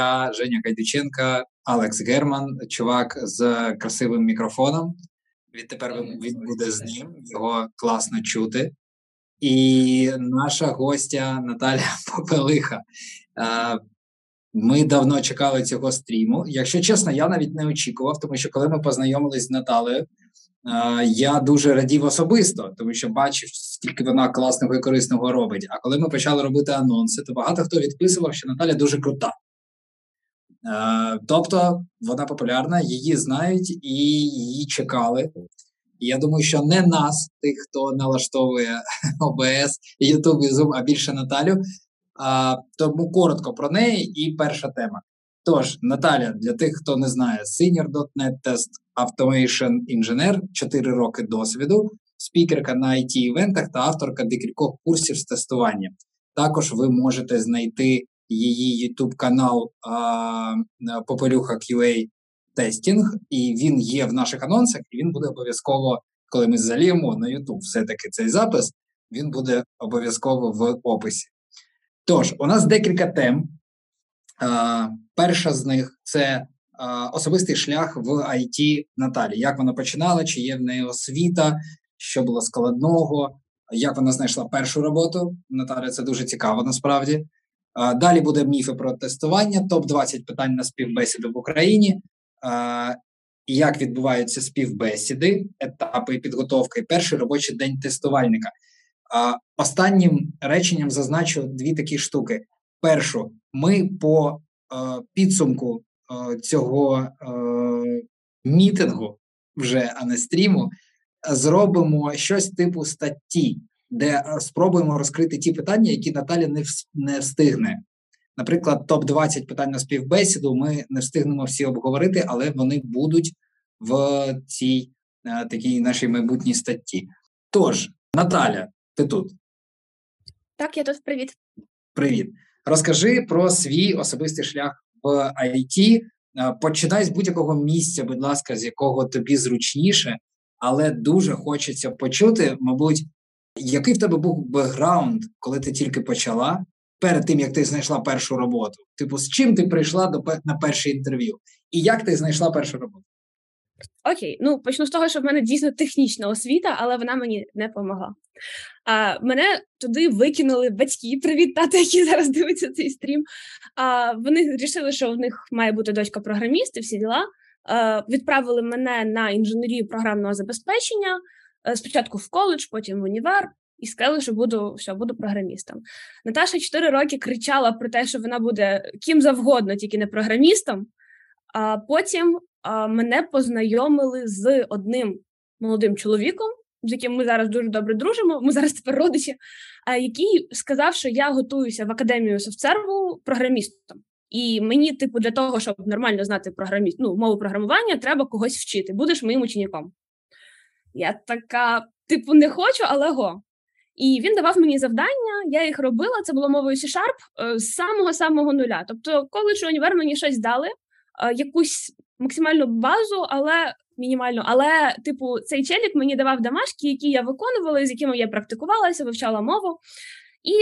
я, Женя Гайдученко, Алекс Герман, чувак з красивим мікрофоном. Відтепер він буде з ним, його класно чути. І наша гостя Наталя Попелиха. Ми давно чекали цього стріму. Якщо чесно, я навіть не очікував, тому що коли ми познайомились з Наталею, я дуже радів особисто, тому що бачив, скільки вона класного і корисного робить. А коли ми почали робити анонси, то багато хто відписував, що Наталя дуже крута. Тобто вона популярна, її знають і її чекали. І я думаю, що не нас, тих, хто налаштовує ОБС, YouTube і Zoom, а більше Наталю. Тому коротко про неї і перша тема. Тож, Наталя, для тих, хто не знає, Senior .Net Test Automation інженер, 4 роки досвіду, спікерка на IT-івентах та авторка декількох курсів з тестування. Також ви можете знайти її YouTube-канал Попелюха.QA.Testing, і він є в наших анонсах, і він буде обов'язково, коли ми заліємо на YouTube все-таки цей запис, він буде обов'язково в описі. Тож, у нас декілька тем. Перша з них – це особистий шлях в IT Наталі. Як вона починала, чи є в неї освіта, що було складного, як вона знайшла першу роботу. Наталя, це дуже цікаво насправді. Далі буде міфи про тестування, топ-20 питань на співбесіду в Україні, як відбуваються співбесіди, етапи підготовки, перший робочий день тестувальника. Останнім реченням зазначу дві такі штуки. Першу, ми по підсумку цього мітингу, вже, а не стріму, зробимо щось типу статті, де спробуємо розкрити ті питання, які Наталя не встигне. Наприклад, топ-20 питань на співбесіду ми не встигнемо всі обговорити, але вони будуть в цій такій нашій майбутній статті. Тож, Наталя, ти тут? Так, я тут, привіт. Привіт. Розкажи про свій особистий шлях в IT. Починай з будь-якого місця, будь ласка, з якого тобі зручніше, але дуже хочеться почути, мабуть, який в тебе був бекграунд, коли ти тільки почала, перед тим, як ти знайшла першу роботу? Типу, з чим ти прийшла на перше інтерв'ю? І як ти знайшла першу роботу? Окей, почну з того, що в мене дійсно технічна освіта, але вона мені не помогла. Мене туди викинули батьки, привіт, тата, які зараз дивиться цей стрім. Вони вирішили, що в них має бути дочка програміст і всі діла. Відправили мене на інженерію програмного забезпечення, спочатку в коледж, потім в універ, і сказали, що буду програмістом. Наташа 4 роки кричала про те, що вона буде ким завгодно, тільки не програмістом. А потім мене познайомили з одним молодим чоловіком, з яким ми зараз дуже добре дружимо, ми зараз тепер родичі, який сказав, що я готуюся в академію SoftServe програмістом. І мені, для того, щоб нормально знати мову програмування, треба когось вчити. Будеш моїм учеником. Я така, не хочу, але го. І він давав мені завдання, я їх робила, це було мовою C# з самого-самого нуля. Тобто коледж, універ мені щось дали, якусь максимальну базу, але мінімальну. Але, цей челік мені давав домашки, які я виконувала, з якими я практикувалася, вивчала мову. І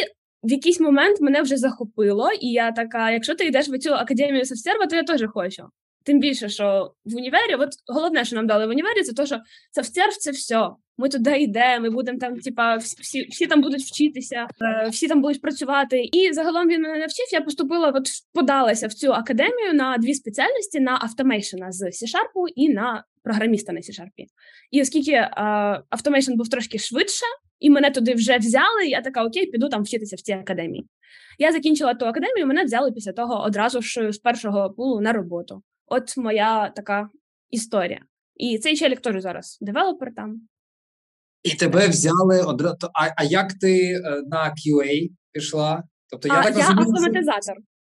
в якийсь момент мене вже захопило, і я така, якщо ти йдеш в цю академію SoftServe, то я теж хочу. Тим більше, що в універі, головне, що нам дали в універі, це те, що SoftServe – це все. Ми туди йдемо, ми будемо там, всі там будуть вчитися, всі там будуть працювати. І загалом він мене навчив, я поступила, подалася в цю академію на дві спеціальності, на автомейшена з C-Sharp і на програміста на C-Sharp. І оскільки автомейшен був трошки швидше, і мене туди вже взяли, я така, окей, піду там вчитися в цій академії. Я закінчила ту академію, мене взяли після того одразу ж з першого пулу на роботу. От моя така історія. І цей челік теж зараз девелопер там. І тебе взяли одразу. А як ти на QA пішла? Тобто, я автоматизатор.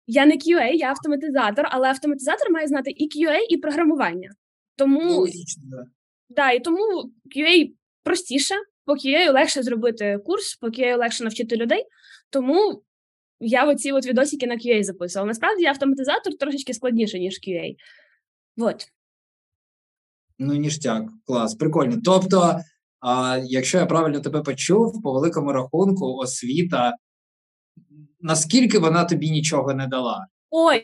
Я не QA, я автоматизатор, але автоматизатор має знати і QA, і програмування. Тому і тому QA простіше, по QA легше зробити курс, по QA легше навчити людей. Тому я оці відосики на QA записувала. Насправді, автоматизатор трошечки складніше, ніж QA. Ніштяк, клас, прикольно. Тобто, якщо я правильно тебе почув, по великому рахунку освіта, наскільки вона тобі нічого не дала? Ой,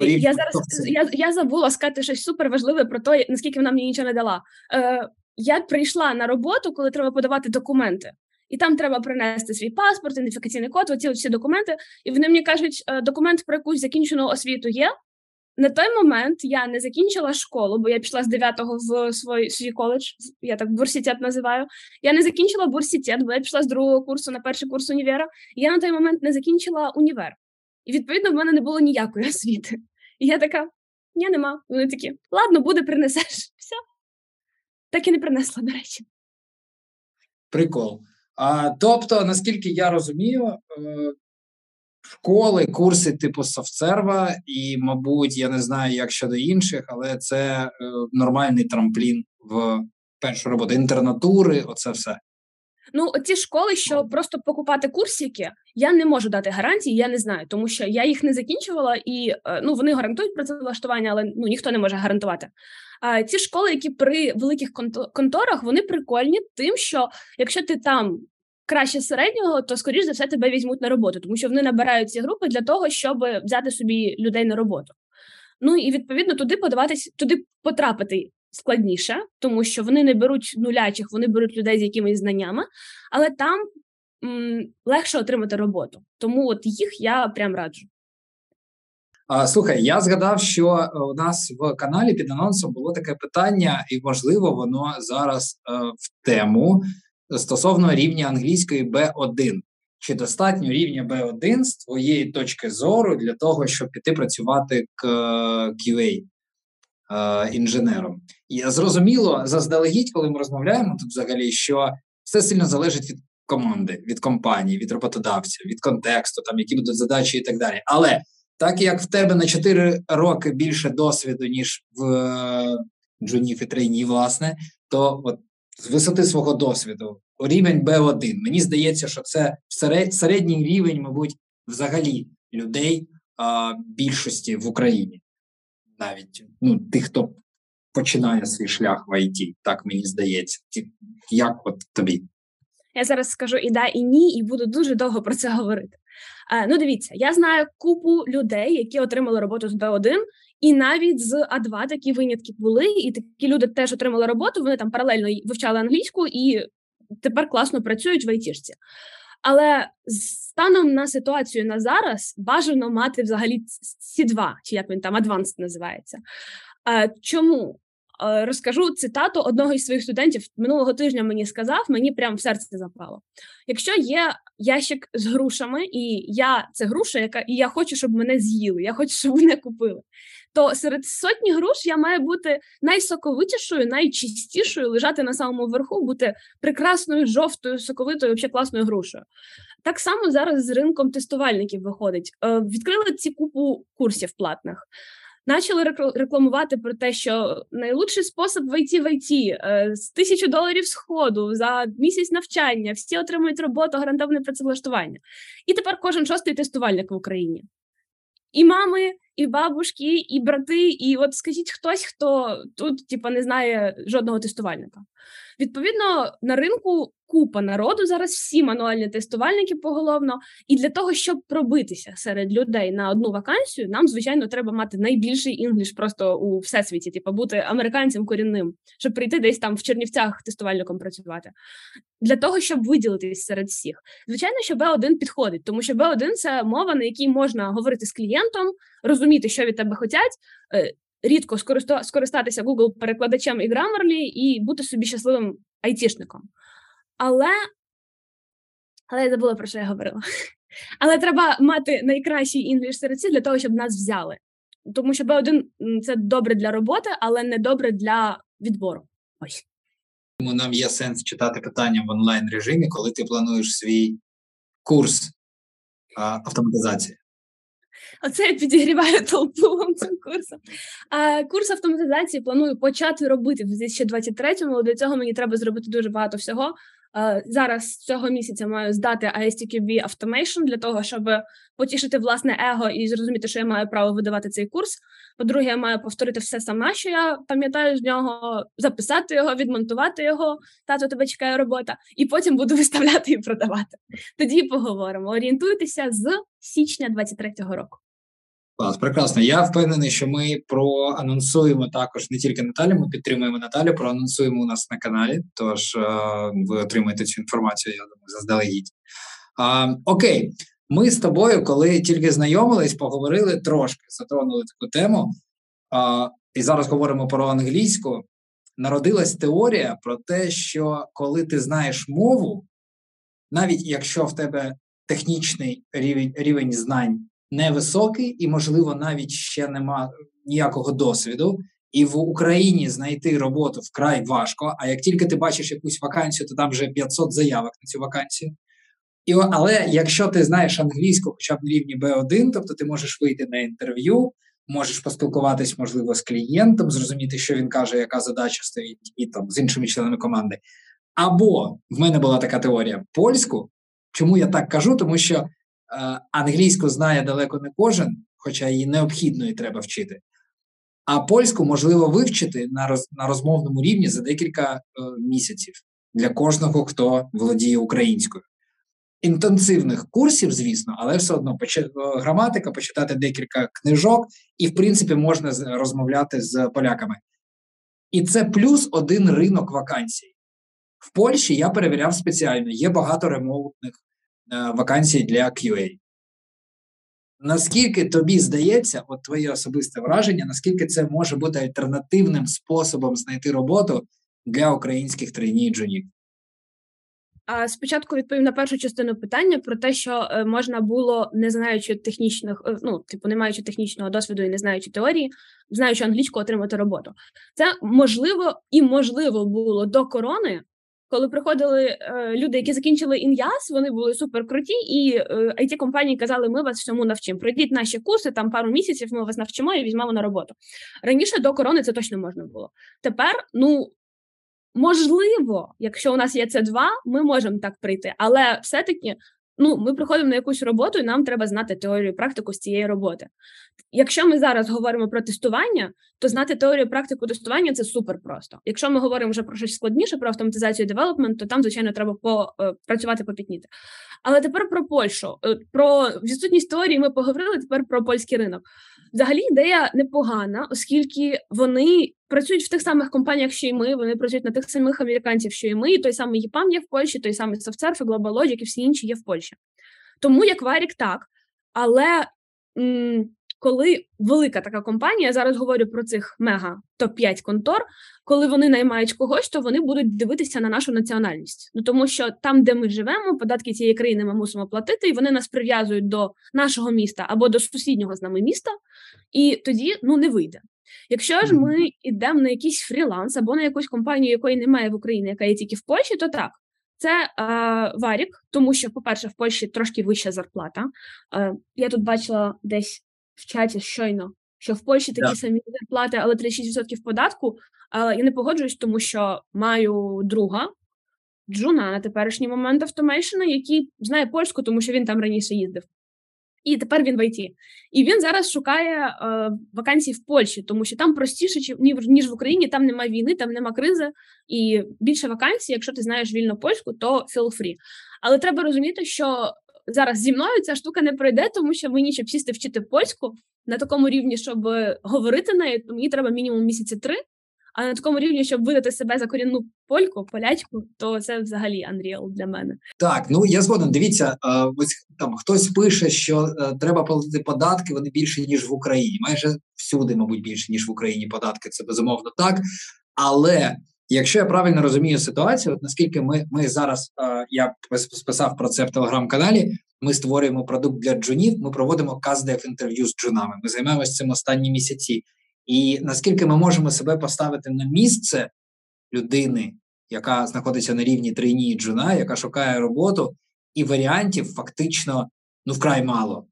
я забула сказати щось суперважливе про те, наскільки вона мені нічого не дала. Я прийшла на роботу, коли треба подавати документи. І там треба принести свій паспорт, ідентифікаційний код, оці всі документи. І вони мені кажуть, документ про якусь закінчену освіту є. На той момент я не закінчила школу, бо я пішла з 9-го в свій коледж, я так бурситет називаю. Я не закінчила бурситет, бо я пішла з 2-го курсу на перший курс універа. Я на той момент не закінчила універ. І, відповідно, в мене не було ніякої освіти. І я така, ні, нема. Вони такі, ладно, буде, принесеш. Все. Так і не принесла, до речі. Прикол. Тобто, наскільки я розумію, школи, курси типу SoftServe і, мабуть, я не знаю, як щодо інших, але це нормальний трамплін в першу роботу. Інтернатури, оце все. Ну, ці школи, що просто покупати курсики, я не можу дати гарантії, я не знаю, тому що я їх не закінчувала, і вони гарантують працевлаштування, але ніхто не може гарантувати. А ці школи, які при великих конторах, вони прикольні тим, що якщо ти там краще середнього, то, скоріш за все, тебе візьмуть на роботу, тому що вони набирають ці групи для того, щоб взяти собі людей на роботу. Ну, і, відповідно, туди потрапити складніше, тому що вони не беруть нулячих, вони беруть людей з якимись знаннями, але там легше отримати роботу. Тому от їх я прям раджу. Слухай, я згадав, що у нас в каналі під анонсом було таке питання, і, можливо, воно зараз в тему, стосовно рівня англійської B1. Чи достатньо рівня B1 з твоєї точки зору для того, щоб піти працювати QA? Інженером. І зрозуміло, заздалегідь, коли ми розмовляємо тут взагалі, що все сильно залежить від команди, від компанії, від роботодавця, від контексту, там, які будуть задачі і так далі. Але так як в тебе на 4 роки більше досвіду, ніж в джунів і трейні, власне, то от з висоти свого досвіду рівень B1, мені здається, що це середній рівень, мабуть, взагалі людей більшості в Україні. Навіть тих, хто починає свій шлях в IT, так мені здається. Як от тобі? Я зараз скажу і да, і ні, і буду дуже довго про це говорити. Дивіться, я знаю купу людей, які отримали роботу з B1, і навіть з А2 такі винятки були, і такі люди теж отримали роботу, вони там паралельно вивчали англійську і тепер класно працюють в IT-шці. Але станом на ситуацію на зараз бажано мати взагалі C2, чи як він там, advanced називається. Чому? Розкажу цитату одного із своїх студентів. Минулого тижня мені сказав, мені прям в серце запало. Якщо є ящик з грушами, і я це груша, і я хочу, щоб мене з'їли, я хочу, щоб мене купили, то серед сотні груш я маю бути найсоковитішою, найчистішою, лежати на самому верху, бути прекрасною, жовтою, соковитою, взагалі класною грушою. Так само зараз з ринком тестувальників виходить. Відкрили ці купу курсів платних. Начали рекламувати про те, що найлучший спосіб вийти в IT, з $1000 з ходу, за місяць навчання, всі отримують роботу, гарантоване працевлаштування. І тепер кожен 6-й тестувальник в Україні. І мами, і бабушки, і брати, і от скажіть хтось, хто тут не знає жодного тестувальника. Відповідно, на ринку купа народу, зараз всі мануальні тестувальники поголовно, і для того, щоб пробитися серед людей на одну вакансію, нам, звичайно, треба мати найбільший інгліш просто у всесвіті, бути американцем корінним, щоб прийти десь там в Чернівцях тестувальником працювати. Для того, щоб виділитись серед всіх. Звичайно, що B1 підходить, тому що B1 – це мова, на якій можна говорити з клієнтом, розуміти, що від тебе хочуть, рідко скористатися Google-перекладачем і Grammarly і бути собі щасливим айтішником. Але я забула, про що я говорила. Але треба мати найкращий інгліш серед всіх для того, щоб нас взяли. Тому що B1 – це добре для роботи, але не добре для відбору. Ось. Тому нам є сенс читати питання в онлайн-режимі, коли ти плануєш свій курс автоматизації. Оце я підігріваю толпу цим курсом. Курс автоматизації планую почати робити в 2023-му, але для цього мені треба зробити дуже багато всього. Зараз цього місяця маю здати ISTQB Automation для того, щоб потішити власне его і зрозуміти, що я маю право видавати цей курс. По-друге, я маю повторити все сама, що я пам'ятаю з нього, записати його, відмонтувати його. Тато, тебе чекає робота. І потім буду виставляти і продавати. Тоді поговоримо. Орієнтуйтеся з січня 2023 року. Клас, прекрасно. Я впевнений, що ми проанонсуємо також не тільки Наталю, ми підтримуємо Наталю, проанонсуємо у нас на каналі, тож ви отримаєте цю інформацію, я думаю, заздалегідь. Окей, ми з тобою, коли тільки знайомились, поговорили трошки, затронули таку тему, і зараз говоримо про англійську. Народилась теорія про те, що коли ти знаєш мову, навіть якщо в тебе технічний рівень знань невисокий і, можливо, навіть ще нема ніякого досвіду, і в Україні знайти роботу вкрай важко, а як тільки ти бачиш якусь вакансію, то там вже 500 заявок на цю вакансію. Але якщо ти знаєш англійську хоча б на рівні B1, тобто ти можеш вийти на інтерв'ю, можеш поспілкуватись, можливо, з клієнтом, зрозуміти, що він каже, яка задача стоїть, і там з іншими членами команди. Або, в мене була така теорія, польську. Чому я так кажу? Тому що англійську знає далеко не кожен, хоча її необхідно і треба вчити. А польську можливо вивчити на розмовному рівні за декілька місяців для кожного, хто володіє українською. Інтенсивних курсів, звісно, але все одно граматика, почитати декілька книжок, і, в принципі, можна розмовляти з поляками. І це плюс один ринок вакансій. В Польщі я перевіряв спеціально, є багато ремоутних вакансій для QA. Наскільки тобі здається, от твоє особисте враження, наскільки це може бути альтернативним способом знайти роботу для українських трейні і джунів? Спочатку відповім на першу частину питання про те, що можна було, не знаючи технічних, не маючи технічного досвіду і не знаючи теорії, знаючи англійську, отримати роботу. Це можливо і можливо було до корони, коли приходили люди, які закінчили INJAS, вони були суперкруті, і IT-компанії казали, ми вас всьому навчимо. Пройдіть наші курси, там пару місяців ми вас навчимо і візьмемо на роботу. Раніше до корони це точно можна було. Тепер, можливо, якщо у нас є C2, ми можемо так прийти, але все-таки ми приходимо на якусь роботу і нам треба знати теорію і практику з цієї роботи. Якщо ми зараз говоримо про тестування, то знати теорію і практику тестування – це супер просто. Якщо ми говоримо вже про щось складніше, про автоматизацію і девелопмент, то там, звичайно, треба працювати, попітніти. Але тепер про Польщу. Про відсутність теорії ми поговорили, тепер про польський ринок. Взагалі ідея непогана, оскільки вони працюють в тих самих компаніях, що і ми, вони працюють на тих самих американців, що і ми, і той самий EPAM є в Польщі, той самий SoftServe, GlobalLogic і всі інші є в Польщі. Тому як варік так, але коли велика така компанія, я зараз говорю про цих мега топ-5 контор, коли вони наймають когось, то вони будуть дивитися на нашу національність. Тому що там, де ми живемо, податки цієї країни ми мусимо платити, і вони нас прив'язують до нашого міста або до сусіднього з нами міста, і тоді, не вийде. Якщо ж ми йдемо на якийсь фріланс або на якусь компанію, якої немає в Україні, яка є тільки в Польщі, то так. Це варік, тому що, по-перше, в Польщі трошки вища зарплата. Я тут бачила десь в чаті щойно, що в Польщі такі самі зарплати, але 36% податку. Але я не погоджуюсь, тому що маю друга, джуна на теперішній момент автомейшена, який знає польську, тому що він там раніше їздив. І тепер він в IT. І він зараз шукає вакансії в Польщі, тому що там простіше, ніж в Україні, там нема війни, там нема кризи, і більше вакансій, якщо ти знаєш вільно польську, то feel free. Але треба розуміти, що зараз зі мною ця штука не пройде, тому що мені, щоб сісти вчити польську на такому рівні, щоб говорити нею, то мені треба мінімум місяці 3, а на такому рівні, щоб видати себе за корінну польку, полячку, то це взагалі unreal для мене. Так, я згоден. Дивіться, ось там хтось пише, що треба платити податки, вони більше, ніж в Україні. Майже всюди, мабуть, більше, ніж в Україні податки. Це безумовно так. Але якщо я правильно розумію ситуацію, от наскільки ми зараз, я списав про це в телеграм-каналі, ми створюємо продукт для джунів, ми проводимо каздев-інтерв'ю з джунами. Ми займаємося цим останні місяці. І наскільки ми можемо себе поставити на місце людини, яка знаходиться на рівні трейні і джуна, яка шукає роботу, і варіантів фактично, вкрай мало.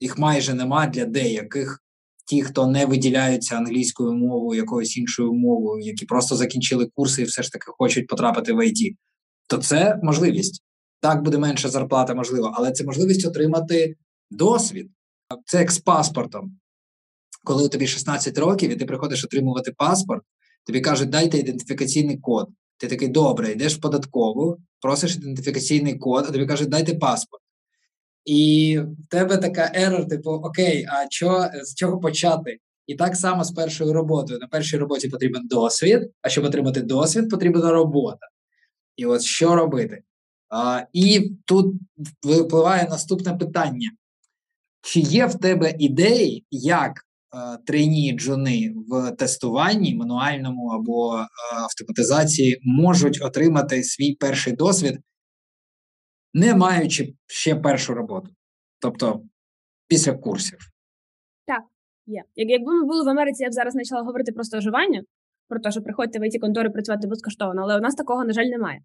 Їх майже нема для деяких. Ті, хто не виділяються англійською мовою, якоюсь іншою мовою, які просто закінчили курси і все ж таки хочуть потрапити в IT, то це можливість. Так буде менша зарплата, можливо, але це можливість отримати досвід. Це як з паспортом. Коли тобі 16 років і ти приходиш отримувати паспорт, тобі кажуть, дайте ідентифікаційний код. Ти такий, добре, йдеш в податкову, просиш ідентифікаційний код, а тобі кажуть, дайте паспорт. І в тебе така ерор, типу, окей, а з чого почати? І так само з першою роботою. На першій роботі потрібен досвід, а щоб отримати досвід, потрібна робота. І от що робити? І тут випливає наступне питання. Чи є в тебе ідеї, як трейні-джуни в тестуванні, мануальному або автоматизації можуть отримати свій перший досвід, не маючи ще першу роботу? Тобто після курсів. Так, є. Якби ми були в Америці, я б зараз почала говорити про стажування, про те, що приходьте в IT-контори працювати безкоштовно, але у нас такого, на жаль, немає.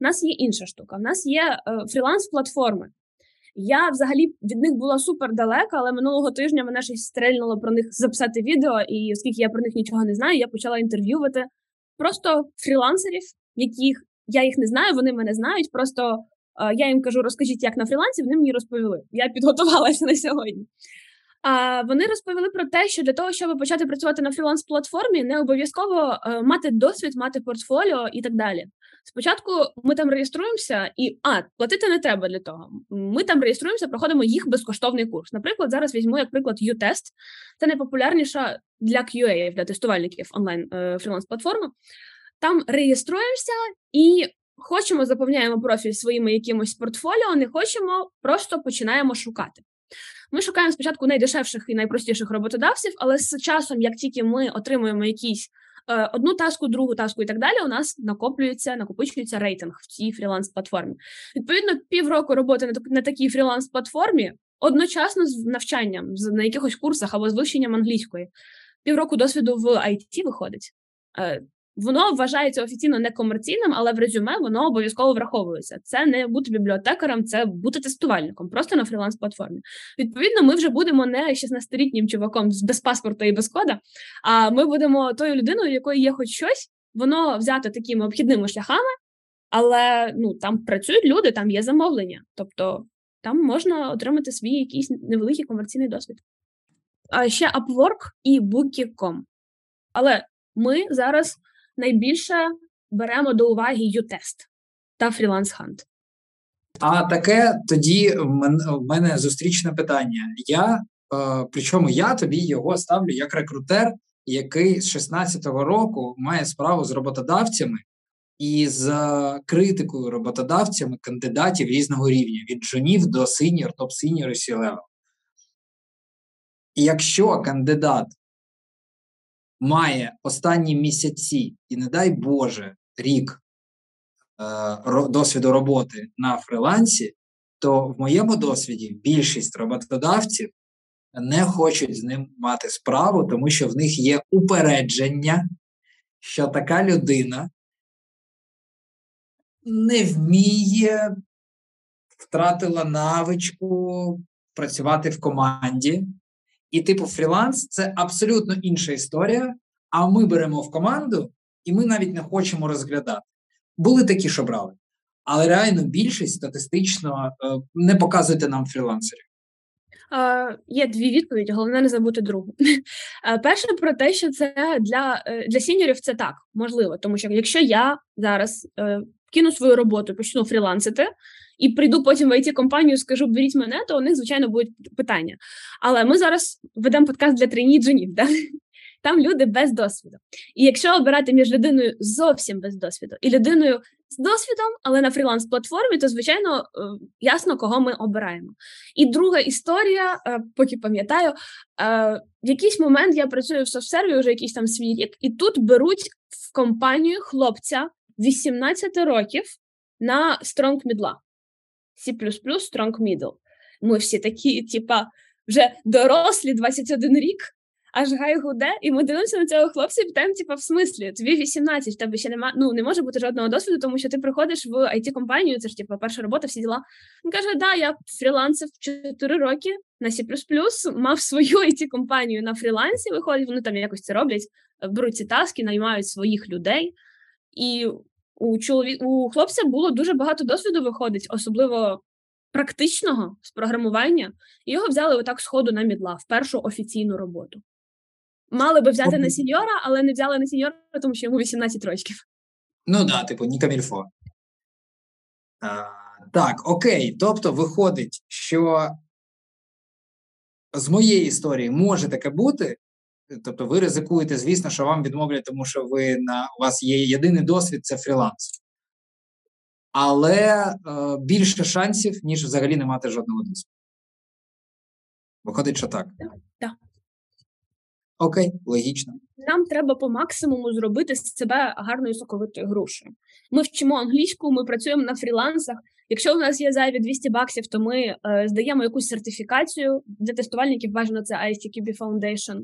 У нас є інша штука. У нас є фріланс-платформи. Я взагалі від них була супер далека, але минулого тижня мене щось стрельнуло про них записати відео, і оскільки я про них нічого не знаю, я почала інтерв'ювати просто фрілансерів, яких я їх не знаю, вони мене знають, просто я їм кажу, розкажіть, як на фрілансі, вони мені розповіли. Я підготувалася на сьогодні. Вони розповіли про те, що для того, щоб почати працювати на фріланс-платформі, не обов'язково мати досвід, мати портфоліо і так далі. Спочатку ми там реєструємося і, платити не треба для того. Ми там реєструємося, проходимо їх безкоштовний курс. Наприклад, зараз візьму, як приклад, uTest. Це найпопулярніша для QA, для тестувальників онлайн фріланс-платформи. Там реєструємося і хочемо, заповняємо профіль своїми якимось портфоліо, не хочемо, просто починаємо шукати. Ми шукаємо спочатку найдешевших і найпростіших роботодавців, але з часом, як тільки ми отримуємо якісь одну таску, другу таску і так далі, у нас накопичується рейтинг в цій фріланс-платформі. Відповідно, півроку роботи на такій фріланс-платформі одночасно з навчанням, на якихось курсах або з вивченням англійської. Півроку досвіду в IT виходить. Воно вважається офіційно некомерційним, але в резюме воно обов'язково враховується. Це не бути бібліотекарем, це бути тестувальником, просто на фріланс-платформі. Відповідно, ми вже будемо не 16-літнім чуваком без паспорта і без кода, а ми будемо тою людиною, в якої є хоч щось, воно взято такими обхідними шляхами, але там працюють люди, там є замовлення. Тобто там можна отримати свій якийсь невеликий комерційний досвід. А ще Upwork і Booking.com. Але ми зараз найбільше беремо до уваги uTest та Freelance Hunt. А таке тоді в мене зустрічне питання. Причому я тобі його ставлю як рекрутер, який з 16-го року має справу з роботодавцями і з критикою роботодавцями кандидатів різного рівня, від джунів до синьор, топ-синьор і C-level. І якщо кандидат має останні місяці, і не дай Боже, рік досвіду роботи на фрилансі, то в моєму досвіді більшість роботодавців не хочуть з ним мати справу, тому що в них є упередження, що така людина не вміє, втратила навичку працювати в команді. І типу фріланс – це абсолютно інша історія, а ми беремо в команду, і ми навіть не хочемо розглядати. Були такі, що брали. Але реально більшість статистично не показуйте нам фрілансерів. Є дві відповіді, головне не забути другу. Перше про те, що це для сіньорів це так, можливо. Тому що якщо я зараз кину свою роботу, почну фрілансити, і прийду потім в IT-компанію, скажу, беріть мене, то у них, звичайно, будуть питання. Але ми зараз ведемо подкаст для трейні-джунів, да? Там люди без досвіду. І якщо обирати між людиною зовсім без досвіду і людиною з досвідом, але на фріланс-платформі, то, звичайно, ясно, кого ми обираємо. І друга історія, поки пам'ятаю, в якийсь момент я працюю в SoftServe вже якийсь там свій рік, і тут беруть в компанію хлопця 18 років на strong middle. C++, strong middle. Ми всі такі, вже дорослі, 21 рік, аж гай гуде, і ми дивимося на цього хлопця і питаємо, в смислі, тобі 18, в тебе ще немає, не може бути жодного досвіду, тому що ти приходиш в IT-компанію, це ж, перша робота, всі діла. Він каже, я фрілансив 4 роки на C++, мав свою IT-компанію на фрілансі, виходить, вони там якось це роблять, беруть ці таски, наймають своїх людей, і у хлопця було дуже багато досвіду виходить, особливо практичного з програмування, і його взяли отак з ходу на мідла в першу офіційну роботу. Мали би взяти на сеньора, але не взяли на сеньора, тому що йому 18 років. Ну так, Ніка Мільфо. Так, окей. Тобто виходить, що з моєї історії може таке бути, тобто ви ризикуєте, звісно, що вам відмовлять, тому що ви у вас є єдиний досвід – це фріланс. Але більше шансів, ніж взагалі не мати жодного досвіду. Виходить, що так? Так. Окей, логічно. Нам треба по максимуму зробити з себе гарною соковитою грушею. Ми вчимо англійську, ми працюємо на фрілансах. Якщо у нас є зайві $200, то ми здаємо якусь сертифікацію. Для тестувальників бажано це ISTQB Foundation.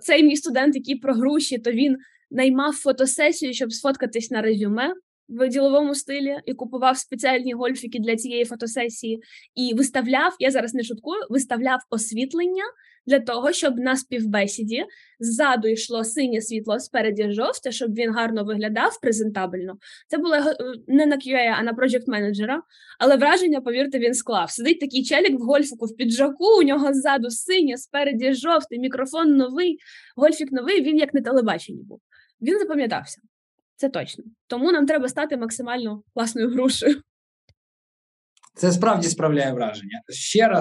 Цей мій студент, який про груші, то він наймав фотосесію, щоб сфоткатись на резюме в діловому стилі і купував спеціальні гольфіки для цієї фотосесії. І виставляв, я зараз не шуткую, виставляв освітлення для того, щоб на співбесіді ззаду йшло синє світло, спереді жовте, щоб він гарно виглядав презентабельно. Це було не на QA, а на проджект-менеджера. Але враження, повірте, він склав. Сидить такий челік в гольфіку, в піджаку, у нього ззаду синє, спереді жовте, мікрофон новий, гольфік новий, він як на телебаченні був. Він запам'ятався. Це точно. Тому нам треба стати максимально класною грушею. Це справді справляє враження.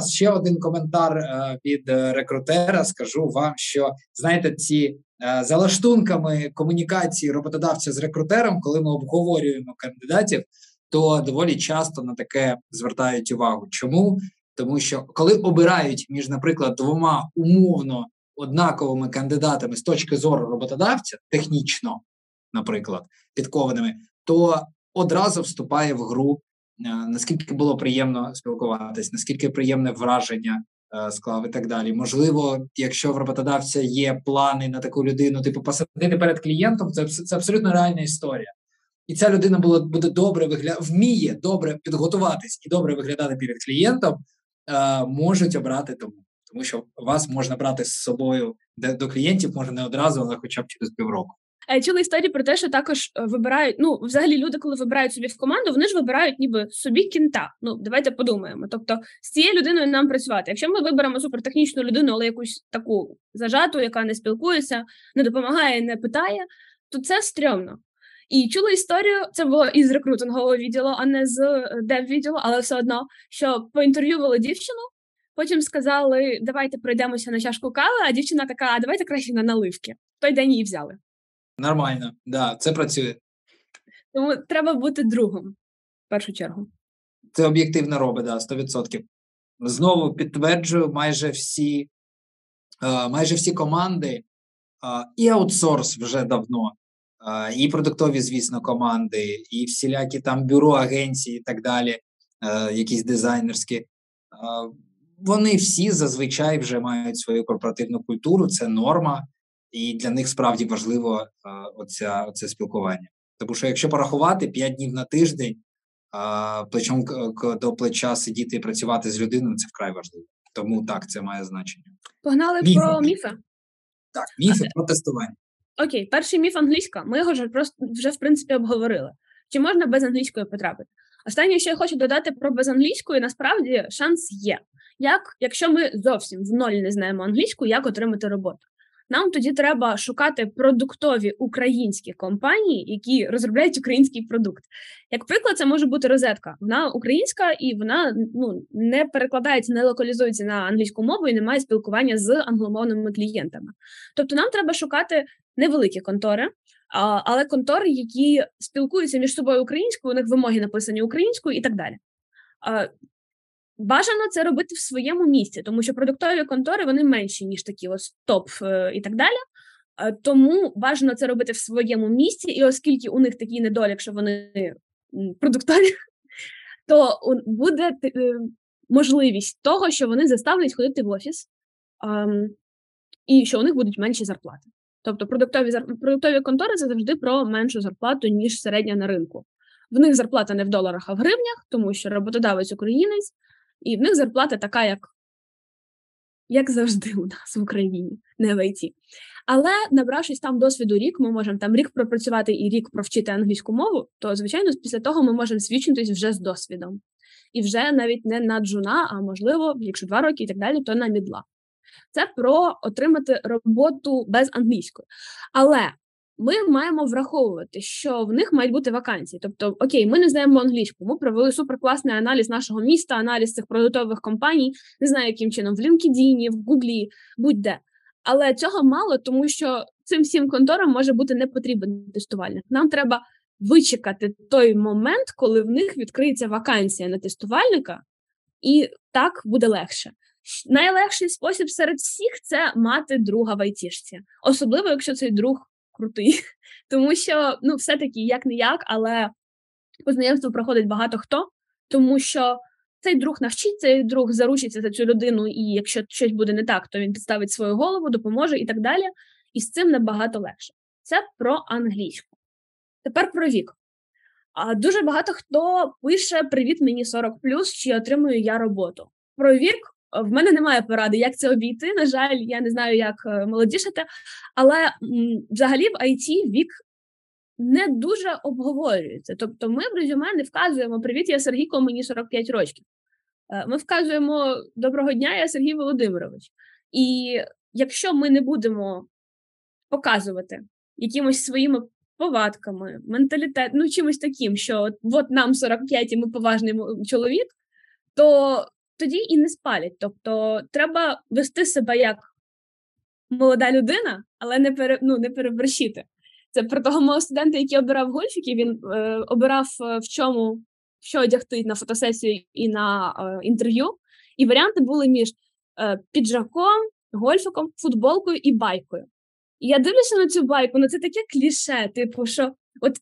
Ще один коментар від рекрутера. Скажу вам, що, знаєте, ці за лаштунками комунікації роботодавця з рекрутером, коли ми обговорюємо кандидатів, то доволі часто на таке звертають увагу. Чому? Тому що, коли обирають між, наприклад, двома умовно однаковими кандидатами з точки зору роботодавця, технічно, наприклад, підкованими, то одразу вступає в гру, наскільки було приємно спілкуватись, наскільки приємне враження склав і так далі. Можливо, якщо в роботодавця є плани на таку людину, типу посадити перед клієнтом, це абсолютно реальна історія. І ця людина буде вміє добре підготуватись і добре виглядати перед клієнтом, можуть обрати тому. Тому що вас можна брати з собою до клієнтів, може не одразу, але хоча б через півроку. Чули історії про те, що також вибирають, взагалі люди, коли вибирають собі в команду, вони ж вибирають ніби собі кінта. Давайте подумаємо. Тобто з цією людиною нам працювати. Якщо ми виберемо супертехнічну людину, але якусь таку зажату, яка не спілкується, не допомагає, не питає, то це стрьомно. І чули історію, це було із рекрутингового відділу, а не з дев-відділу, але все одно, що поінтерв'ювали дівчину, потім сказали, давайте пройдемося на чашку кави, а дівчина така, а давайте краще на наливки. Той день її взяли. Нормально, да, це працює. Тому треба бути другом, в першу чергу. Це об'єктивно робить, да, 100%. Знову підтверджую, майже всі команди, і аутсорс вже давно, і продуктові, звісно, команди, і всілякі там бюро, агенції і так далі, якісь дизайнерські, вони всі зазвичай вже мають свою корпоративну культуру, це норма. І для них справді важливо оце спілкування. Тому що якщо порахувати 5 днів на тиждень, плечом до плеча сидіти і працювати з людиною, це вкрай важливо. Тому так, це має значення. Погнали про міфи? Так, міфи про тестування. Окей, перший міф — англійська. Ми його вже, в принципі, обговорили. Чи можна без англійської потрапити? Останнє, що я хочу додати про без англійської, насправді шанс є. Якщо ми зовсім в ноль не знаємо англійську, як отримати роботу? Нам тоді треба шукати продуктові українські компанії, які розробляють український продукт. Як приклад, це може бути Розетка. Вона українська і вона не перекладається, не локалізується на англійську мову і не має спілкування з англомовними клієнтами. Тобто нам треба шукати невеликі контори, але контори, які спілкуються між собою українською, у них вимоги написані українською і так далі. Бажано це робити в своєму місці, тому що продуктові контори, вони менші, ніж такі ось топ і так далі. Тому бажано це робити в своєму місці, і оскільки у них такий недолік, що вони продуктові, то буде можливість того, що вони заставлять ходити в офіс, і що у них будуть менші зарплати. Тобто продуктові контори – це завжди про меншу зарплату, ніж середня на ринку. В них зарплата не в доларах, а в гривнях, тому що роботодавець українець, і в них зарплата така, як завжди у нас в Україні, не в IT. Але, набравшись там досвіду рік, ми можемо там рік пропрацювати і рік провчити англійську мову, то, звичайно, після того ми можемо свідчитись вже з досвідом. І вже навіть не на джуна, а, можливо, якщо 2 роки і так далі, то на мідла. Це про отримати роботу без англійської. Але ми маємо враховувати, що в них мають бути вакансії. Тобто, окей, ми не знаємо англійську, ми провели суперкласний аналіз нашого міста, аналіз цих продуктових компаній, не знаю, яким чином, в LinkedIn, в Google, будь-де. Але цього мало, тому що цим всім конторам може бути не потрібен тестувальник. Нам треба вичекати той момент, коли в них відкриється вакансія на тестувальника, і так буде легше. Найлегший спосіб серед всіх – це мати друга в айтішці. Особливо, якщо цей друг крутий. Тому що, все-таки, як-не-як, але по знайомству проходить багато хто, тому що цей друг навчить, цей друг заручиться за цю людину, і якщо щось буде не так, то він підставить свою голову, допоможе і так далі. І з цим набагато легше. Це про англійську. Тепер про вік. Дуже багато хто пише «Привіт, мені 40+, чи отримую я роботу». Про вік в мене немає поради, як це обійти, на жаль, я не знаю, як молодішати, але взагалі в IT вік не дуже обговорюється. Тобто ми в резюме не вказуємо «Привіт, я Сергійко, мені 45 років». Ми вказуємо «Доброго дня, я Сергій Володимирович». І якщо ми не будемо показувати якимось своїми повадками, менталітет, чимось таким, що от нам 45 і ми поважний чоловік, то тоді і не спалять. Тобто треба вести себе як молода людина, але не переборщити. Це про того мого студента, який обирав гольфіки, він обирав що одягти на фотосесію і на інтерв'ю. І варіанти були між піджаком, гольфіком, футболкою і байкою. І я дивлюся на цю байку, це таке кліше, що от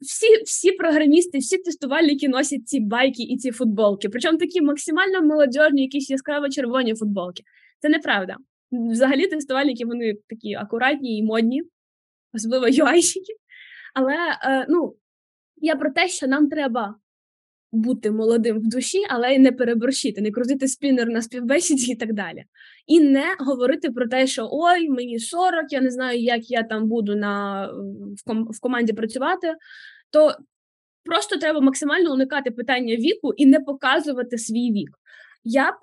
всі програмісти, всі тестувальники носять ці байки і ці футболки, причому такі максимально молодіжні, якісь яскраво-червоні футболки. Це неправда. Взагалі тестувальники, вони такі акуратні і модні, особливо UI-щики. Але, я про те, що нам треба бути молодим в душі, але й не переборщити, не крутити спінер на співбесіді і так далі. І не говорити про те, що «Ой, мені 40, я не знаю, як я там буду в команді працювати». То просто треба максимально уникати питання віку і не показувати свій вік. Я,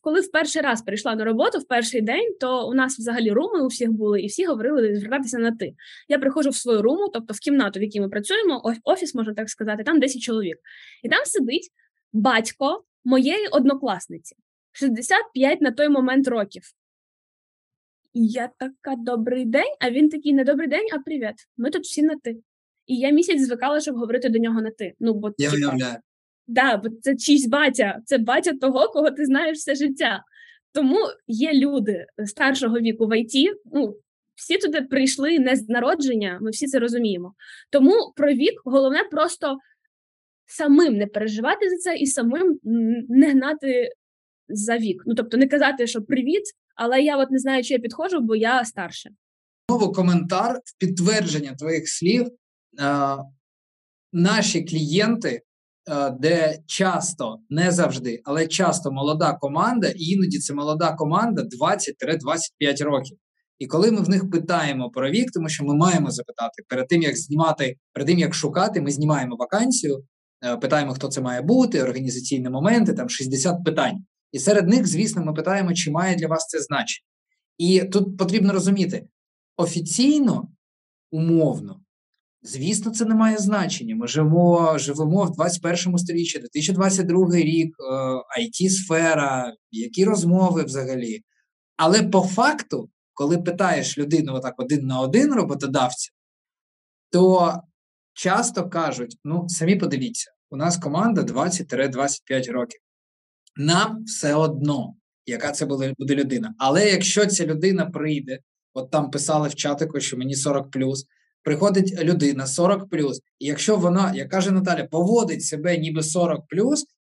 коли в перший раз прийшла на роботу, в перший день, то у нас взагалі руми у всіх були, і всі говорили звертатися на «ти». Я приходжу в свою руму, тобто в кімнату, в якій ми працюємо, офіс, можна так сказати, там 10 чоловік. І там сидить батько моєї однокласниці, 65 на той момент років. І я така «добрий день», а він такий «не добрий день, а привіт, ми тут всі на «ти». І я місяць звикала, щоб говорити до нього на «ти». Я уявляю. Так, бо це чийсь батя, це батя того, кого ти знаєш все життя. Тому є люди старшого віку в IT, всі туди прийшли не з народження, ми всі це розуміємо. Тому про вік головне просто самим не переживати за це і самим не гнати за вік. Тобто не казати, що «привіт, але я не знаю, чи я підходжу, бо я старше». Знову коментар в підтвердження твоїх слів. Наші клієнти, де часто, не завжди, але часто молода команда, і іноді це молода команда 20-25 років. І коли ми в них питаємо про вік, тому що ми маємо запитати, перед тим, як шукати, ми знімаємо вакансію, питаємо, хто це має бути, організаційні моменти, там 60 питань. І серед них, звісно, ми питаємо, чи має для вас це значення. І тут потрібно розуміти, офіційно, умовно, звісно, це не має значення. Ми живемо в 21-му сторіччі, 2022 рік, IT-сфера, які розмови взагалі. Але по факту, коли питаєш людину отак один на один роботодавця, то часто кажуть, самі подивіться, у нас команда 20-25 років. Нам все одно, яка це буде людина. Але якщо ця людина прийде, там писали в чатику, що мені 40+, приходить людина 40+, і якщо вона, як каже Наталя, поводить себе ніби 40+,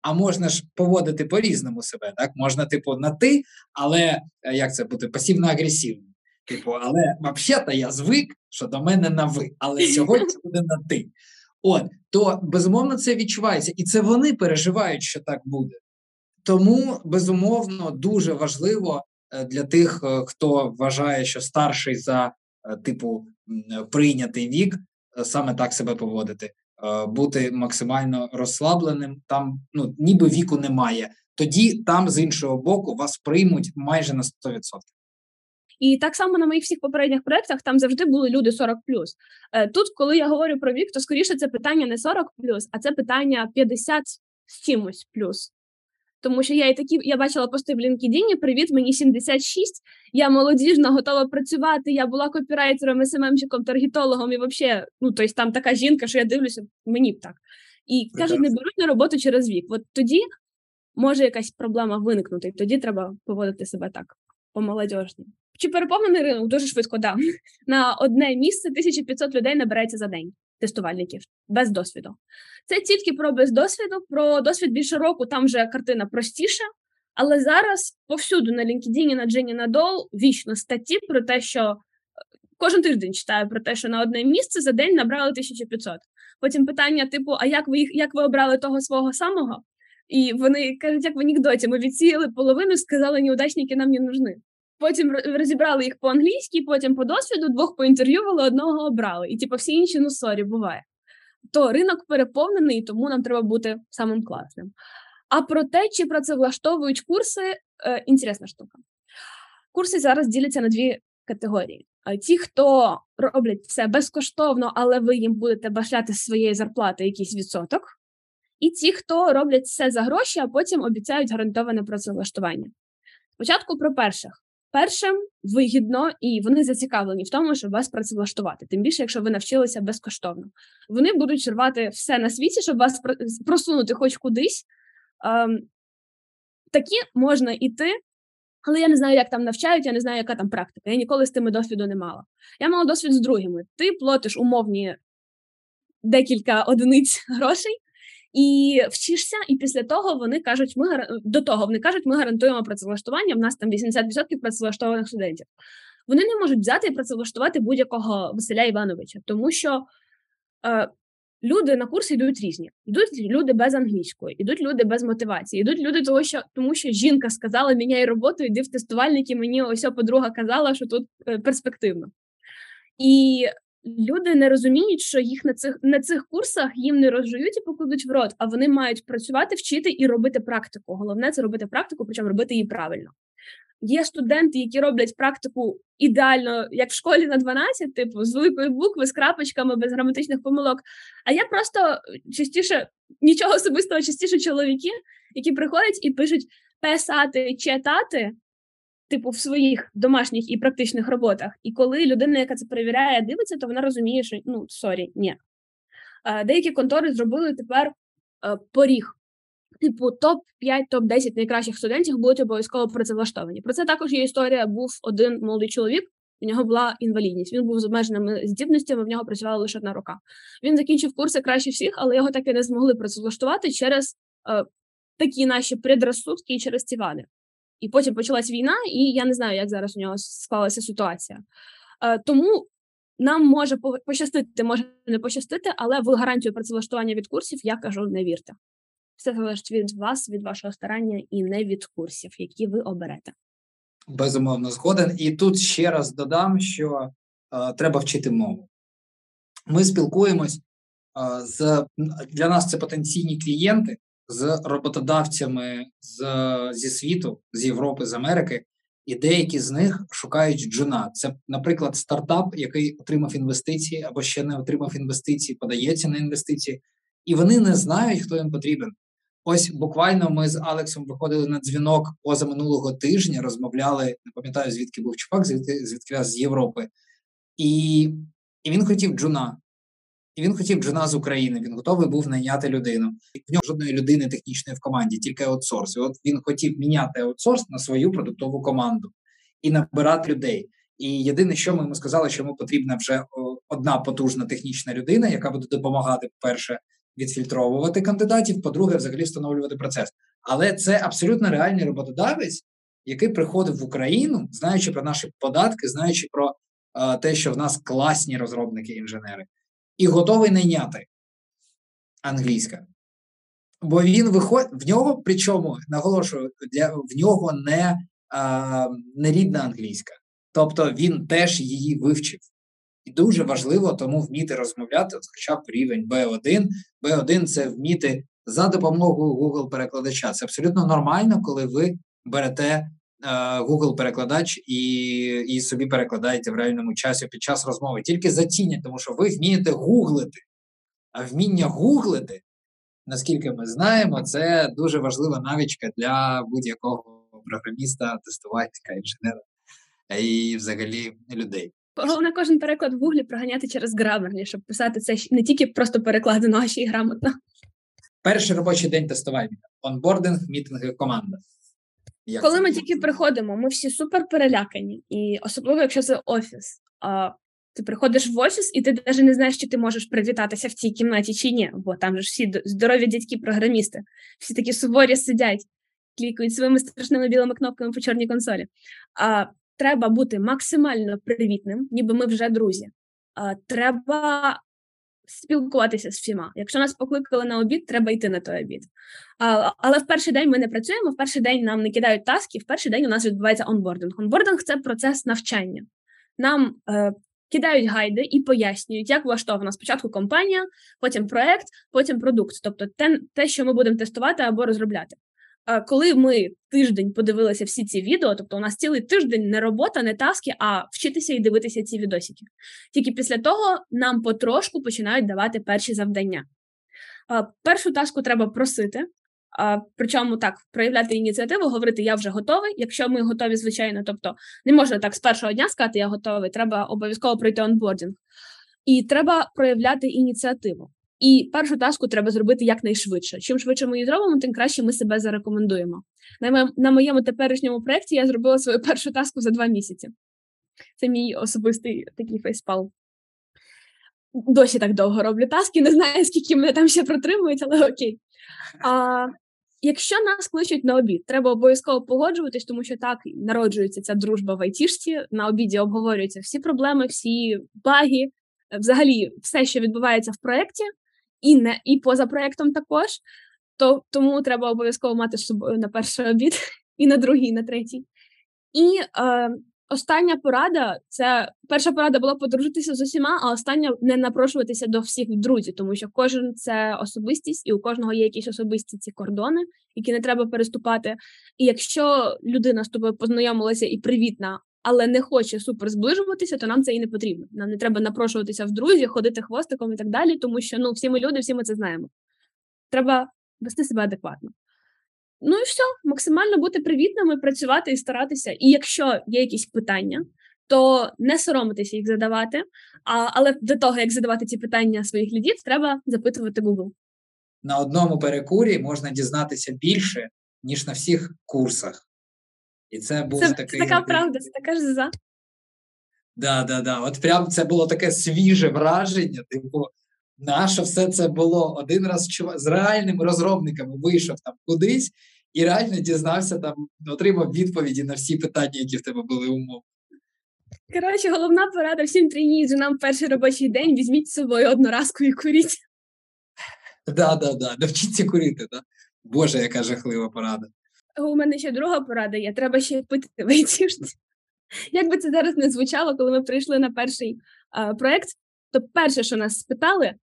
а можна ж поводити по-різному себе, так? Можна, на «ти», але, як це буде, пасивно-агресивно. Але, взагалі-то, я звик, що до мене на «ви», але сьогодні це буде на «ти». То, безумовно, це відчувається, і це вони переживають, що так буде. Тому, безумовно, дуже важливо для тих, хто вважає, що старший за, прийнятий вік, саме так себе поводити, бути максимально розслабленим, там, ніби віку немає. Тоді там, з іншого боку, вас приймуть майже на 100%. І так само на моїх всіх попередніх проєктах там завжди були люди 40+. Тут, коли я говорю про вік, то скоріше це питання не 40+, а це питання 50 з чимось плюс. Тому що я і такі, я бачила пости в LinkedIn, привіт, мені 76, я молодіжна, готова працювати, я була копірайтером, СММчиком, таргетологом, і взагалі, ну, тобто там така жінка, що я дивлюся, мені б так. І кажуть, не беруть на роботу через вік. От тоді може якась проблема виникнути, і тоді треба поводити себе так, по-молодіжно. Чи переповнений ринок? Дуже швидко, да. На одне місце 1500 людей набирається за день. Тестувальників без досвіду. Це тільки про без досвіду, про досвід більше року, там вже картина простіша, але зараз повсюду на LinkedIn, на Джині, на Дол вічно статті про те, що кожен тиждень читаю про те, що на одне місце за день набрали 1500. Потім питання типу, а як ви обрали того свого самого? І вони кажуть, як в анекдоті, ми відсіяли половину, сказали, неудачники нам не нужны. Потім розібрали їх по-англійськи, потім по досвіду, двох поінтерв'ювали, одного обрали. І, типу, всі інші, ну, сорі, буває. То ринок переповнений, тому нам треба бути самим класним. А про те, чи працевлаштовують курси, інтересна штука. Курси зараз діляться на дві категорії. Ті, хто роблять все безкоштовно, але ви їм будете башляти з своєї зарплати якийсь відсоток. І ті, хто роблять все за гроші, а потім обіцяють гарантоване працевлаштування. Спочатку про перших. Першим вигідно, і вони зацікавлені в тому, щоб вас працевлаштувати. Тим більше, якщо ви навчилися безкоштовно. Вони будуть рвати все на світі, щоб вас просунути хоч кудись. Такі можна йти, але я не знаю, як там навчають, я не знаю, яка там практика. Я ніколи з тими досвіду не мала. Я мала досвід з другими. Ти платиш умовні декілька одиниць грошей, і вчишся, і після того вони кажуть, ми гарантуємо працевлаштування, в нас там 80% працевлаштованих студентів. Вони не можуть взяти і працевлаштувати будь-якого Василя Івановича, тому що люди на курси йдуть різні. Йдуть люди без англійської, йдуть люди без мотивації, йдуть люди тому що жінка сказала, міняй роботу, йди в тестувальники, мені ось подруга казала, що тут перспективно. І люди не розуміють, що їх на цих курсах їм не розжують і покладуть в рот, а вони мають працювати, вчити і робити практику. Головне – це робити практику, причому робити її правильно. Є студенти, які роблять практику ідеально, як в школі на 12, типу, з великої букви, з крапочками, без граматичних помилок. А я просто частіше, нічого особистого, частіше чоловіки, які приходять і пишуть писати, читати, типу, в своїх домашніх і практичних роботах. І коли людина, яка це перевіряє, дивиться, то вона розуміє, що, ну, сорі, ні. Деякі контори зробили тепер поріг. Типу, топ-5, топ-10 найкращих студентів будуть обов'язково працевлаштовані. Про це також є історія. Був один молодий чоловік, у нього була інвалідність. Він був з обмеженими здібностями, в нього працювала лише одна рука. Він закінчив курси краще всіх, але його так і не змогли працевлаштувати через такі наші предрозсудки і через ці вади. І потім почалась війна, і я не знаю, як зараз у нього склалася ситуація. Тому нам може пощастити, може не пощастити, але в гарантію працевлаштування від курсів, я кажу, не вірте. Все залежить від вас, від вашого старання і не від курсів, які ви оберете. Безумовно, згоден. І тут ще раз додам, що треба вчити мову. Ми спілкуємось, для нас це потенційні клієнти, з роботодавцями зі світу, з Європи, з Америки, і деякі з них шукають джуна. Це, наприклад, стартап, який отримав інвестиції або ще не отримав інвестиції, подається на інвестиції, і вони не знають, хто їм потрібен. Ось буквально ми з Алексом виходили на дзвінок позаминулого тижня, розмовляли, не пам'ятаю, звідки був чувак, звідки з Європи, і він хотів джуна. І він хотів джуна з України, він готовий був найняти людину. В нього жодної людини технічної в команді, тільки аутсорс. І от він хотів міняти аутсорс на свою продуктову команду і набирати людей. І єдине, що ми йому сказали, що йому потрібна вже одна потужна технічна людина, яка буде допомагати, по-перше, відфільтровувати кандидатів, по-друге, взагалі встановлювати процес. Але це абсолютно реальний роботодавець, який приходив в Україну, знаючи про наші податки, знаючи про те, що в нас класні розробники-інженери. І готовий найняти англійська. Бо він виходить, в нього, причому, наголошую, в нього не рідна англійська. Тобто він теж її вивчив. І дуже важливо тому вміти розмовляти, хоча б рівень B1. B1 – це вміти за допомогою Google-перекладача. Це абсолютно нормально, коли ви берете Google-перекладач і собі перекладаєте в реальному часі під час розмови. Тільки зацініть, тому що ви вмієте гуглити. А вміння гуглити, наскільки ми знаємо, це дуже важлива навичка для будь-якого програміста, тестувальника, інженера і взагалі людей. Головне кожен переклад в Гуглі проганяти через Grammarly, щоб писати це не тільки просто перекладено, а ще й грамотно. Перший робочий день тестування. Онбординг, мітинги, команда. Коли ми тільки приходимо, ми всі супер перелякані. І особливо, якщо це офіс. Ти приходиш в офіс, і ти навіть не знаєш, чи ти можеш привітатися в цій кімнаті чи ні. Бо там же всі здорові дядьки-програмісти. Всі такі суворі сидять, клікають своїми страшними білими кнопками по чорній консолі. Треба бути максимально привітним, ніби ми вже друзі. Треба спілкуватися з всіма. Якщо нас покликали на обід, треба йти на той обід. Але в перший день ми не працюємо, в перший день нам не кидають таски, в перший день у нас відбувається онбординг. Онбординг – це процес навчання. Нам кидають гайди і пояснюють, як влаштована спочатку компанія, потім проект, потім продукт. Тобто те, що ми будемо тестувати або розробляти. Коли ми тиждень подивилися всі ці відео, тобто у нас цілий тиждень не робота, не таски, а вчитися і дивитися ці відосики. Тільки після того нам потрошку починають давати перші завдання. Першу таску треба просити, причому так, проявляти ініціативу, говорити «я вже готовий», якщо ми готові, звичайно, тобто не можна так з першого дня сказати «я готовий», треба обов'язково пройти онбординг. І треба проявляти ініціативу. І першу таску треба зробити якнайшвидше. Чим швидше ми її зробимо, тим краще ми себе зарекомендуємо. На моєму теперішньому проєкті я зробила свою першу таску за 2 місяці. Це мій особистий такий фейспал. Досі так довго роблю таски, не знаю, скільки мене там ще протримують, але окей. Якщо нас кличуть на обід, треба обов'язково погоджуватись, тому що так народжується ця дружба в айтішці. На обіді обговорюються всі проблеми, всі баги, взагалі все, що відбувається в проєкті, і поза проєктом також, тому треба обов'язково мати з собою на перший обід, і на другий, і на третій. І остання порада, це перша порада була подружитися з усіма, а остання не напрошуватися до всіх друзів, тому що кожен це особистість, і у кожного є якісь особисті ці кордони, які не треба переступати. І якщо людина з тобою познайомилася і привітна, але не хоче супер зближуватися, то нам це і не потрібно. Нам не треба напрошуватися в друзі, ходити хвостиком і так далі, тому що, всі ми люди, всі ми це знаємо. Треба вести себе адекватно. І все, максимально бути привітними, працювати і старатися. І якщо є якісь питання, то не соромитися їх задавати, але до того, як задавати ці питання своїх лідів, треба запитувати Google. На одному перекурі можна дізнатися більше, ніж на всіх курсах. І це був такий... Це така правда, це така ж за. Да. От прям це було таке свіже враження, наше все це було. Один раз з реальними розробниками вийшов там кудись і реально дізнався там, отримав відповіді на всі питання, які в тебе були умовно. Коротше, головна порада всім тренізу нам перший робочий день, візьміть з собою одноразку і куріть. Да. Навчіться курити, да? Боже, яка жахлива порада. У мене ще друга порада є, треба ще пити в айтішці. Як би це зараз не звучало, коли ми прийшли на перший проєкт, то перше, що нас спитали,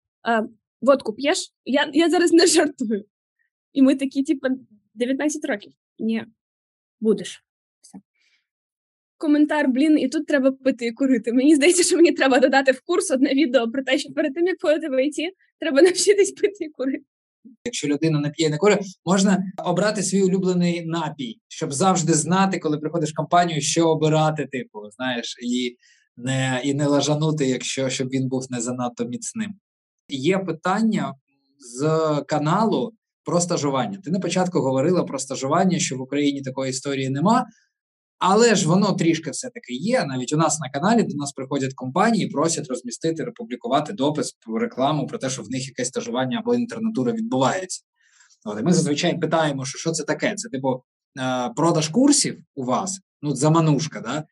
водку п'єш? Я зараз не жартую. І ми такі, 19 років. Ні, будеш. Все. Коментар, і тут треба пити і курити. Мені здається, що мені треба додати в курс одне відео про те, що перед тим, як ходити в IT, треба навчитись пити і курити. Якщо людина не п'є і не курить, можна обрати свій улюблений напій, щоб завжди знати, коли приходиш в компанію, що обирати, знаєш, і не лажанути, якщо, щоб він був не занадто міцним. Є питання з каналу про стажування. Ти на початку говорила про стажування, що в Україні такої історії нема, але ж воно трішки все-таки є. Навіть у нас на каналі до нас приходять компанії, просять розмістити, опублікувати допис, рекламу про те, що в них якесь стажування або інтернатура відбувається. От, і ми зазвичай питаємо, що це таке. Це, продаж курсів у вас, заманушка, да?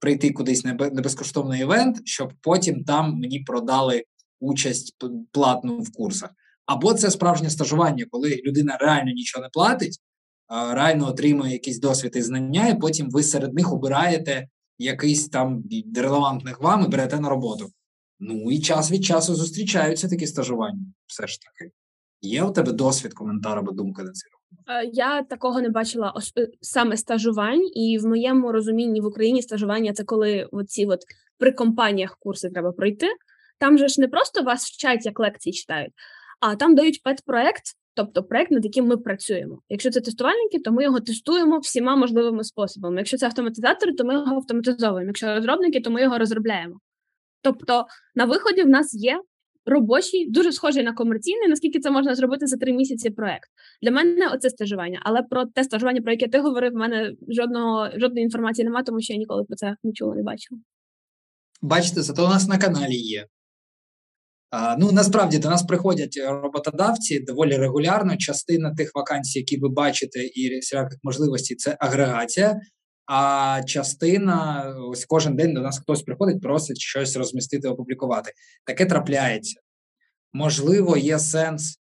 Прийти кудись на безкоштовний івент, щоб потім там мені продали участь платну в курсах. Або це справжнє стажування, коли людина реально нічого не платить, реально отримує якісь досвід і знання, і потім ви серед них обираєте якийсь там релевантних вам і берете на роботу. І час від часу зустрічаються такі стажування. Все ж таки. Є у тебе досвід, коментар або думка на цей рахунок? Я такого не бачила саме стажувань, і в моєму розумінні в Україні стажування – це коли оці от при компаніях курси треба пройти. Там же ж не просто вас вчать, як лекції читають, а там дають пет-проект, тобто проект, над яким ми працюємо. Якщо це тестувальники, то ми його тестуємо всіма можливими способами. Якщо це автоматизатори, то ми його автоматизовуємо. Якщо розробники, то ми його розробляємо. Тобто на виході в нас є робочий, дуже схожий на комерційний, наскільки це можна зробити за 3 місяці проект. Для мене оце стажування, але про те стажування, про яке ти говорив, в мене жодної інформації немає, тому що я ніколи про це не чула, не бачила. Бачите, зато у нас на каналі є. Ну, насправді, до нас приходять роботодавці доволі регулярно. Частина тих вакансій, які ви бачите, і всіляких можливостей, це агрегація, а частина, ось кожен день до нас хтось приходить, просить щось розмістити, опублікувати. Таке трапляється. Можливо, є сенс,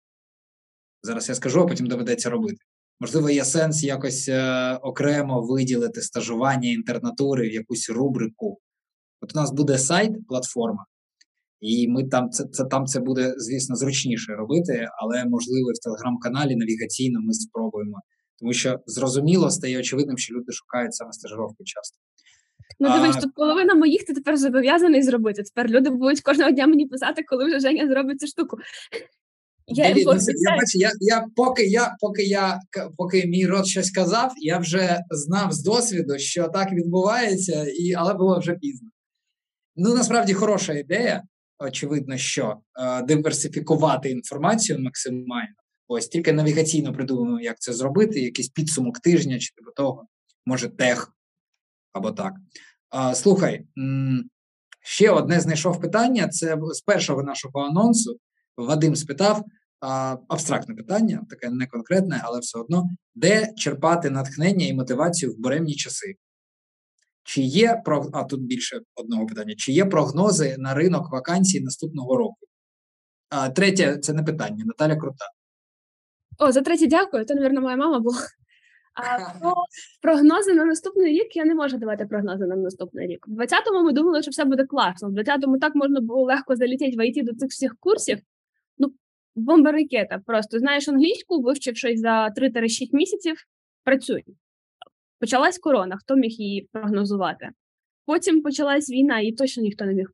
зараз я скажу, а потім доведеться робити. Можливо, є сенс якось окремо виділити стажування інтернатури в якусь рубрику. От у нас буде сайт, платформа, і ми там це буде, звісно, зручніше робити, але, можливо, в телеграм-каналі навігаційно ми спробуємо. Тому що зрозуміло стає очевидним, що люди шукають саме стажировки часто. Ну, дивись, тут половина моїх ти тепер зобов'язаний зробити. Тепер люди будуть кожного дня мені писати, коли вже Женя зробить цю штуку. Поки мій рот щось казав, я вже знав з досвіду, що так відбувається, але було вже пізно. Ну, насправді, хороша ідея, очевидно, що диверсифікувати інформацію максимально. Ось тільки навігаційно придумаємо, як це зробити, якийсь підсумок тижня чи до того, може тех, або так. Слухай, ще одне знайшов питання, це з першого нашого анонсу Вадим спитав, абстрактне питання, таке не конкретне, але все одно, де черпати натхнення і мотивацію в буремні часи? Чи є, тут більше одного питання, чи є прогнози на ринок вакансій наступного року? Третє, це не питання, Наталя Крута. О, за третє дякую, то, мабуть, моя мама була. Прогнози на наступний рік, я не можу давати прогнози на наступний рік. В 20-му ми думали, що все буде класно, в 20-му так можна було легко залетіти в IT до цих всіх курсів. Ну, бомба ракета, просто знаєш англійську, вивчившись за 3-6 місяців, працюй. Почалась корона, хто міг її прогнозувати? Потім почалась війна, і точно ніхто не міг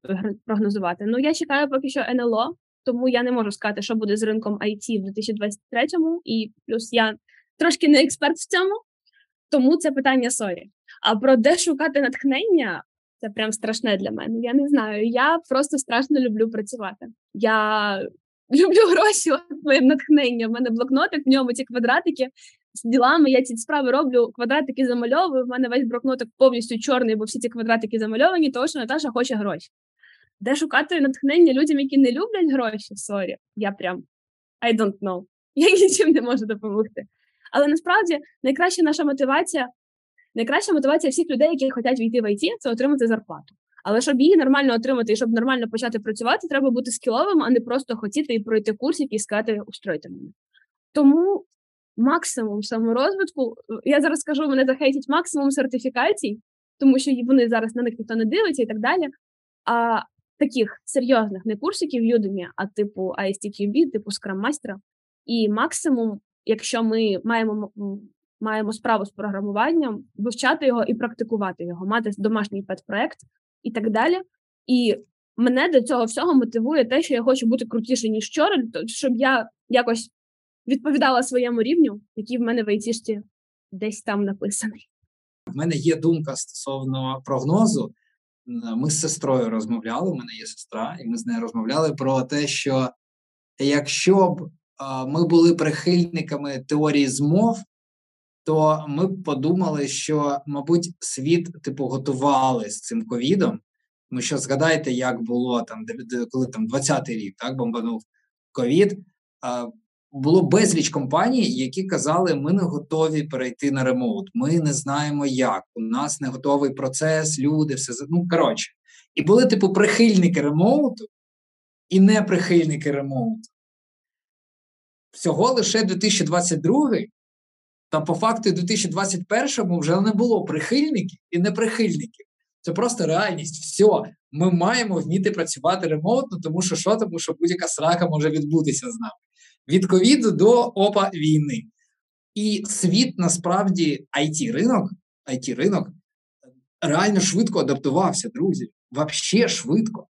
прогнозувати. Ну, я чекаю поки що НЛО, тому я не можу сказати, що буде з ринком IT в 2023-му, і плюс я трошки не експерт в цьому, тому це питання сорі. А про де шукати натхнення, це прям страшне для мене, я не знаю, я просто страшно люблю працювати. Я люблю гроші, от моє натхнення, в мене блокнотик, в ньому ці квадратики, з ділами, я ці справи роблю, квадратики замальовую, в мене весь блокнотик повністю чорний, бо всі ці квадратики замальовані, тому що Наташа хоче гроші. Де шукати натхнення людям, які не люблять гроші? Сорі, я прям, I don't know. Я нічим не можу допомогти. Але насправді найкраща наша мотивація, найкраща мотивація всіх людей, які хочуть війти в IT, це отримати зарплату. Але щоб її нормально отримати і щоб нормально почати працювати, треба бути скіловим, а не просто хотіти і пройти курс, і сказати, устройте мене. Тому максимум саморозвитку, я зараз скажу, мене захейтять максимум сертифікацій, тому що вони зараз на них ніхто не дивиться і так далі. А таких серйозних, не курсиків Udemy, а типу ISTQB, типу Scrum Master. І максимум, якщо ми маємо справу з програмуванням, вивчати його і практикувати його, мати домашній пет-проект і так далі. І мене до цього всього мотивує те, що я хочу бути крутіше, ніж вчора, щоб я якось відповідала своєму рівню, який в мене в айтішці десь там написаний. В мене є думка стосовно прогнозу. Ми з сестрою розмовляли, у мене є сестра, і ми з нею розмовляли про те, що якщо б ми були прихильниками теорії змов, то ми б подумали, що, мабуть, світ, типу, готували з цим ковідом. Тому що згадайте, як було, там, коли там 20-й рік, так, бомбанув ковід, було безліч компаній, які казали, ми не готові перейти на ремоут, ми не знаємо як, у нас не готовий процес, люди, все, ну, коротше. І були, типу, прихильники ремоуту і не прихильники ремоуту. Всього лише 2022-й, та по факту 2021-му вже не було прихильників і неприхильників. Це просто реальність, все. Ми маємо вміти працювати ремоутно, тому що що? Тому що будь-яка срака може відбутися з нами. Від ковіду до, опа, війни. І світ, насправді, IT-ринок реально швидко адаптувався, друзі. Вообще швидко.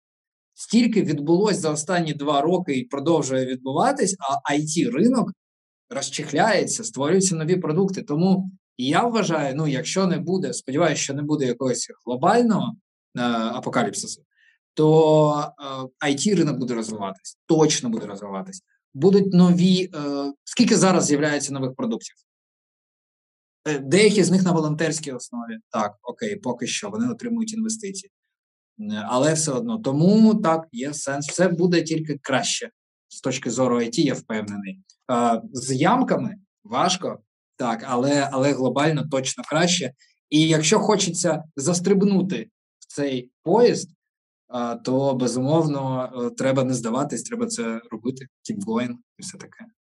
Стільки відбулось за останні 2 роки і продовжує відбуватись, а IT-ринок розчехляється, створюються нові продукти. Тому я вважаю, якщо не буде, сподіваюся, що не буде якогось глобального апокаліпсису, то IT-ринок буде розвиватись, точно буде розвиватись. Будуть нові... Скільки зараз з'являється нових продуктів? Деякі з них на волонтерській основі. Так, окей, поки що, вони отримують інвестиції. Але все одно. Тому, так, є сенс. Все буде тільки краще. З точки зору IT, я впевнений. З ямками важко, так, але глобально точно краще. І якщо хочеться застрибнути в цей поїзд, то, безумовно, треба не здаватись, треба це робити. Keep going і все таке.